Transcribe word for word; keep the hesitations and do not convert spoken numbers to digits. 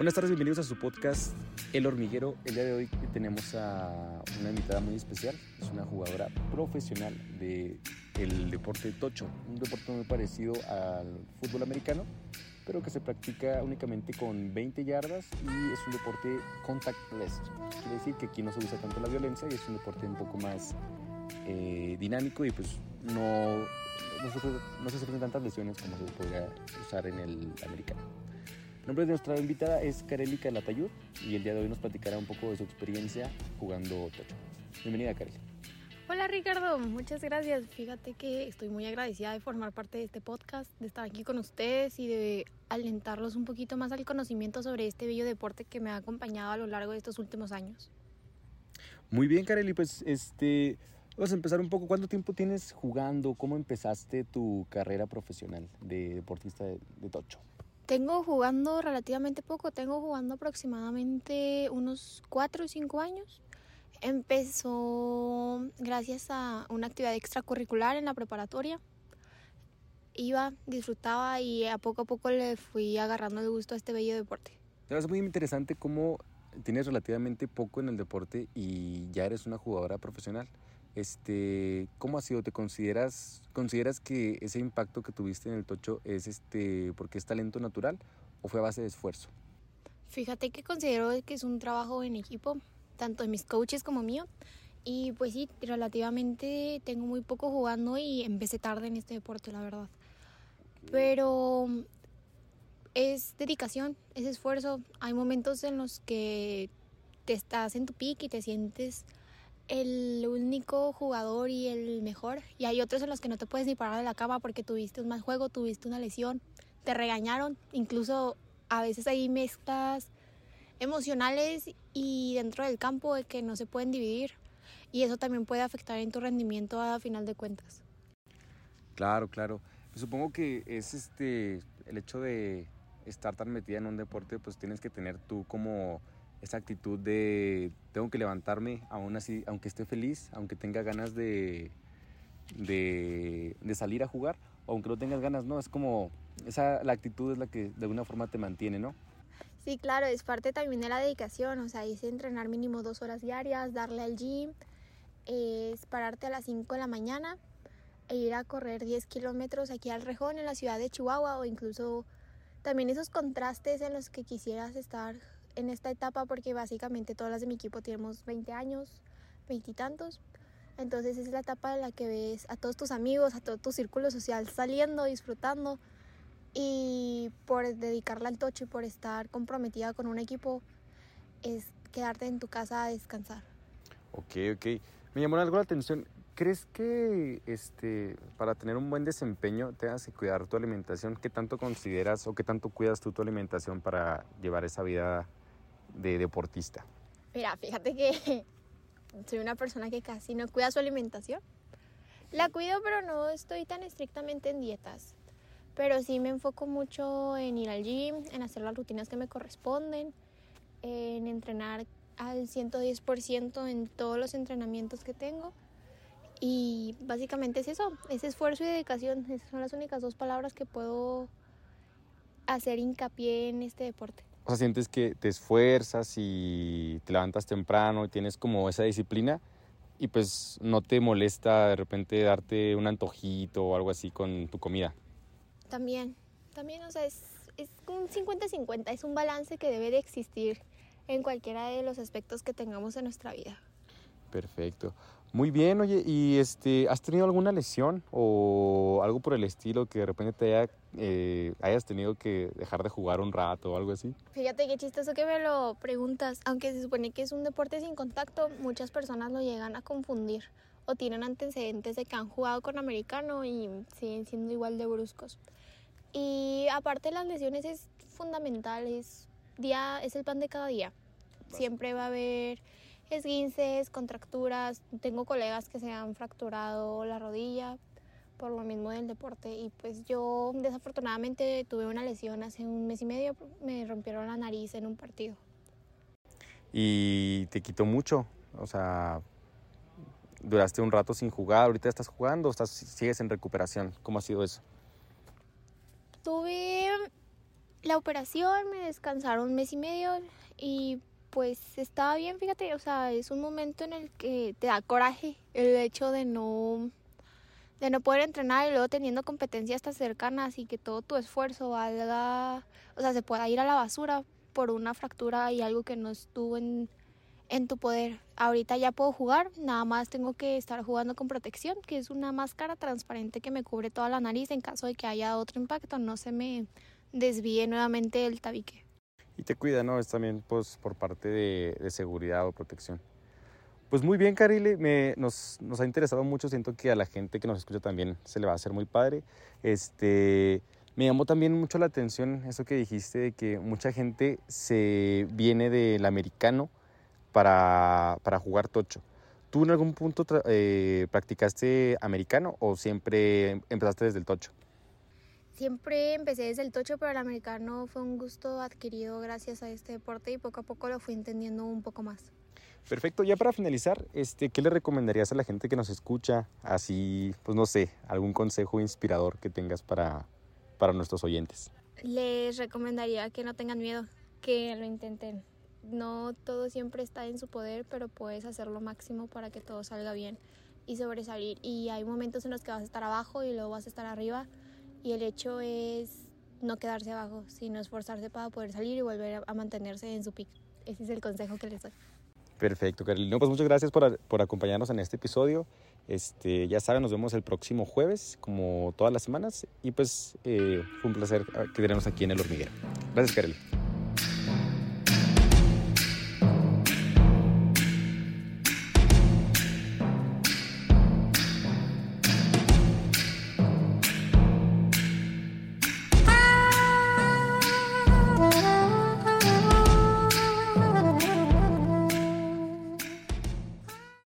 Buenas tardes, bienvenidos a su podcast El Hormiguero. El día de hoy tenemos a una invitada muy especial. Es una jugadora profesional del deporte tocho, un deporte muy parecido al fútbol americano, pero que se practica únicamente con veinte yardas y es un deporte contactless. Quiere decir que aquí no se usa tanto la violencia y es un deporte un poco más eh, dinámico y pues no, no, sufre, no se sufren tantas lesiones como se podría usar en el americano. El nombre de nuestra invitada es Karely Calatayud y el día de hoy nos platicará un poco de su experiencia jugando tocho. Bienvenida, Karely. Hola Ricardo, muchas gracias. Fíjate que estoy muy agradecida de formar parte de este podcast, de estar aquí con ustedes y de alentarlos un poquito más al conocimiento sobre este bello deporte que me ha acompañado a lo largo de estos últimos años. Muy bien, Karely, pues este, vamos a empezar un poco. ¿Cuánto tiempo tienes jugando? ¿Cómo empezaste tu carrera profesional de deportista de, de tocho? Tengo jugando relativamente poco, tengo jugando aproximadamente unos cuatro o cinco años. Empezó gracias a una actividad extracurricular en la preparatoria. Iba, disfrutaba y a poco a poco le fui agarrando el gusto a este bello deporte. Es muy interesante cómo tienes relativamente poco en el deporte y ya eres una jugadora profesional. Este, ¿cómo ha sido? ¿Te consideras, consideras que ese impacto que tuviste en el tocho es este, porque es talento natural o fue a base de esfuerzo? Fíjate que considero que es un trabajo en equipo, tanto de mis coaches como mío, y pues sí, relativamente tengo muy poco jugando y empecé tarde en este deporte, la verdad. Pero es dedicación, es esfuerzo. Hay momentos en los que te estás en tu pick y te sientes el único jugador y el mejor, y hay otros en los que no te puedes ni parar de la cama porque tuviste un mal juego, tuviste una lesión, te regañaron, incluso a veces hay mezclas emocionales y dentro del campo de que no se pueden dividir, y eso también puede afectar en tu rendimiento a final de cuentas. Claro, claro. Pues supongo que es este el hecho de estar tan metida en un deporte, pues tienes que tener tú como esa actitud de tengo que levantarme aún así, aunque esté feliz, aunque tenga ganas de de, de salir a jugar, aunque no tengas ganas, ¿no? Es como esa, la actitud es la que de alguna forma te mantiene, ¿no? Sí, claro, es parte también de la dedicación, o sea, es entrenar mínimo dos horas diarias, darle al gym, es pararte a las cinco de la mañana e ir a correr diez kilómetros aquí al Rejón, en la ciudad de Chihuahua, o incluso también esos contrastes en los que quisieras estar en esta etapa, porque básicamente todas las de mi equipo tenemos veinte años, veintitantos, entonces es la etapa en la que ves a todos tus amigos, a todo tu círculo social saliendo, disfrutando, y por dedicarla al tocho y por estar comprometida con un equipo es quedarte en tu casa a descansar. Ok, ok. Me llamó algo la atención. ¿Crees que este, para tener un buen desempeño tengas que cuidar tu alimentación? ¿Qué tanto consideras o qué tanto cuidas tú tu alimentación para llevar esa vida de deportista? Mira, fíjate que soy una persona que casi no cuida su alimentación. La cuido, pero no estoy tan estrictamente en dietas. Pero sí me enfoco mucho en ir al gym, en hacer las rutinas que me corresponden, en entrenar al ciento diez por ciento en todos los entrenamientos que tengo. Y básicamente es eso, es esfuerzo y dedicación. Esas son las únicas dos palabras que puedo hacer hincapié en este deporte. O sea, sientes que te esfuerzas y te levantas temprano y tienes como esa disciplina. Y pues no te molesta de repente darte un antojito o algo así con tu comida. También, también, o sea, es, es un cincuenta cincuenta, es un balance que debe de existir en cualquiera de los aspectos que tengamos en nuestra vida. Perfecto. Muy bien, oye, ¿y este, has tenido alguna lesión o algo por el estilo que de repente te haya, eh, hayas tenido que dejar de jugar un rato o algo así? Fíjate qué chistoso que me lo preguntas. Aunque se supone que es un deporte sin contacto, muchas personas lo llegan a confundir o tienen antecedentes de que han jugado con americano y siguen siendo igual de bruscos. Y aparte de las lesiones es fundamental, es, día, es el pan de cada día. Siempre va a haber esguinces, contracturas. Tengo colegas que se han fracturado la rodilla por lo mismo del deporte. Y pues yo desafortunadamente tuve una lesión hace un mes y medio. Me rompieron la nariz en un partido. ¿Y te quitó mucho? O sea, duraste un rato sin jugar. ¿Ahorita estás jugando o estás, sigues en recuperación? ¿Cómo ha sido eso? Tuve la operación, me descansaron un mes y medio y pues estaba bien, fíjate, o sea, es un momento en el que te da coraje el hecho de no, de no poder entrenar y luego teniendo competencias tan cercanas y que todo tu esfuerzo valga, o sea, se pueda ir a la basura por una fractura y algo que no estuvo en, en tu poder. Ahorita ya puedo jugar, nada más tengo que estar jugando con protección, que es una máscara transparente que me cubre toda la nariz en caso de que haya otro impacto, no se me desvíe nuevamente el tabique. Y te cuida, ¿no? Es también pues, por parte de, de seguridad o protección. Pues muy bien, Karely, me, nos, nos ha interesado mucho, siento que a la gente que nos escucha también se le va a hacer muy padre. Este, me llamó también mucho la atención eso que dijiste de que mucha gente se viene del americano para, para jugar tocho. ¿Tú en algún punto tra- eh, practicaste americano o siempre empezaste desde el tocho? Siempre empecé desde el tocho, pero el americano fue un gusto adquirido gracias a este deporte y poco a poco lo fui entendiendo un poco más. Perfecto, ya para finalizar, este, ¿qué le recomendarías a la gente que nos escucha? Así, pues no sé, algún consejo inspirador que tengas para, para nuestros oyentes. Les recomendaría que no tengan miedo, que lo intenten. No todo siempre está en su poder, pero puedes hacer lo máximo para que todo salga bien y sobresalir. Y hay momentos en los que vas a estar abajo y luego vas a estar arriba. Y el hecho es no quedarse abajo, sino esforzarse para poder salir y volver a mantenerse en su pico. Ese es el consejo que les doy. Perfecto, Karely. No, pues muchas gracias por, por acompañarnos en este episodio. Este, ya saben, nos vemos el próximo jueves, como todas las semanas. Y pues eh, fue un placer quedarnos aquí en El Hormiguero. Gracias, Karely.